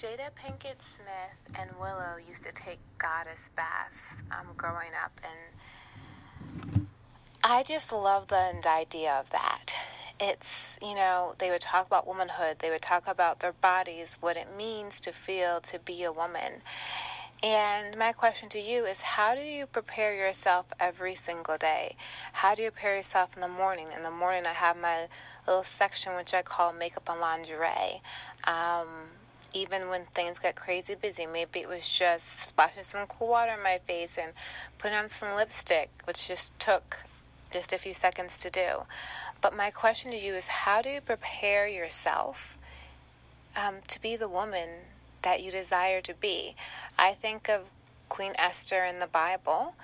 Jada Pinkett Smith and Willow used to take goddess baths growing up, and I just love the idea of that. It's, you know, they would talk about womanhood. They would talk about their bodies, what it means to feel to be a woman. And my question to you is, how do you prepare yourself every single day? How do you prepare yourself in the morning? In the morning, I have my little section, which I call makeup and lingerie. Even when things got crazy busy, maybe it was just splashing some cool water in my face and putting on some lipstick, which just took just a few seconds to do. But my question to you is, how do you prepare yourself to be the woman that you desire to be? I think of Queen Esther in the Bible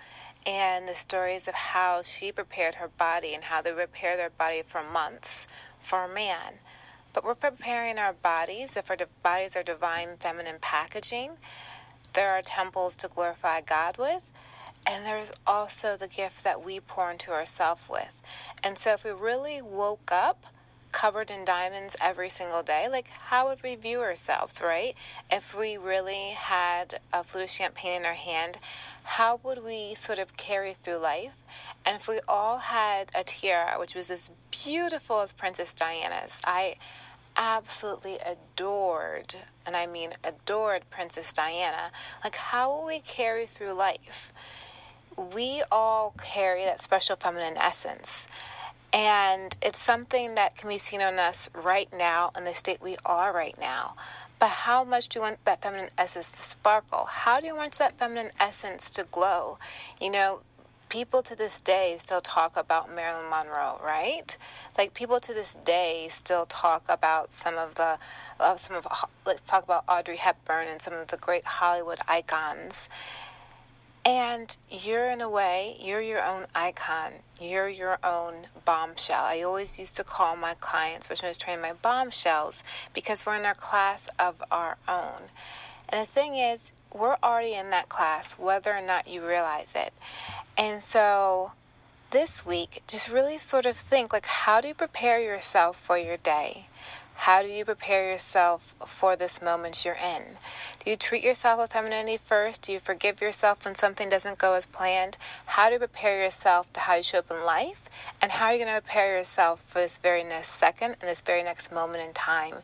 and the stories of how she prepared her body and how they prepare their body for months for a man. But we're preparing our bodies. If our bodies are divine feminine packaging, there are temples to glorify God with. And there's also the gift that we pour into ourselves with. And so if we really woke up covered in diamonds every single day, like, how would we view ourselves, right? If we really had a flute of champagne in our hand, how would we sort of carry through life? And if we all had a tiara, which was as beautiful as Princess Diana's, I absolutely adored, and I mean adored, Princess Diana, like, how will we carry through life? We all carry that special feminine essence. And it's something that can be seen on us right now in the state we are right now. But how much do you want that feminine essence to sparkle? How do you want that feminine essence to glow? You know, people to this day still talk about Marilyn Monroe, right? Like, people to this day still talk about let's talk about Audrey Hepburn and some of the great Hollywood icons. And you're, in a way, you're your own icon. You're your own bombshell. I always used to call my clients, which I was training, my bombshells, because we're in our class of our own. And the thing is, we're already in that class, whether or not you realize it. And so this week, just really sort of think, like, how do you prepare yourself for your day? How do you prepare yourself for this moment you're in? Do you treat yourself with femininity first? Do you forgive yourself when something doesn't go as planned? How do you prepare yourself to how you show up in life? And how are you going to prepare yourself for this very next second and this very next moment in time?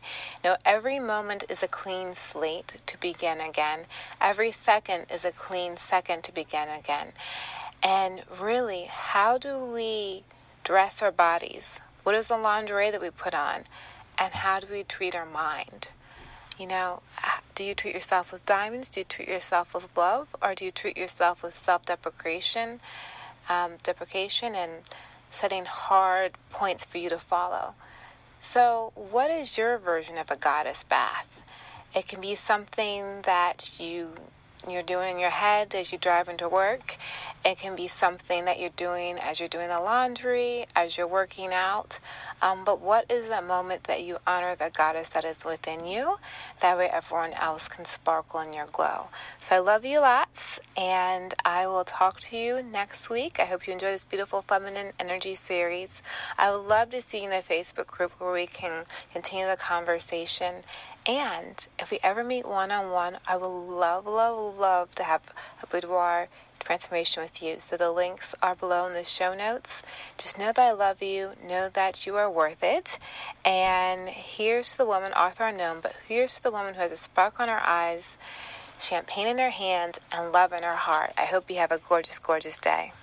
You know, every moment is a clean slate to begin again. Every second is a clean second to begin again. And really, how do we dress our bodies? What is the lingerie that we put on? And how do we treat our mind? You know, do you treat yourself with diamonds? Do you treat yourself with love? Or do you treat yourself with self-deprecation, and setting hard points for you to follow? So what is your version of a goddess bath? It can be something that you're doing in your head as you drive into work. It can be something that you're doing as you're doing the laundry, as you're working out. But what is that moment that you honor the goddess that is within you? That way everyone else can sparkle in your glow. So I love you lots, and I will talk to you next week. I hope you enjoy this beautiful Feminine Energy series. I would love to see you in the Facebook group where we can continue the conversation. And if we ever meet one-on-one, I will love, love, love to have a boudoir transformation with you. So the links are below in the show notes. Just know that I love you. Know that you are worth it. And here's to the woman, author unknown, but here's to the woman who has a spark on her eyes, champagne in her hand, and love in her heart. I hope you have a gorgeous, gorgeous day.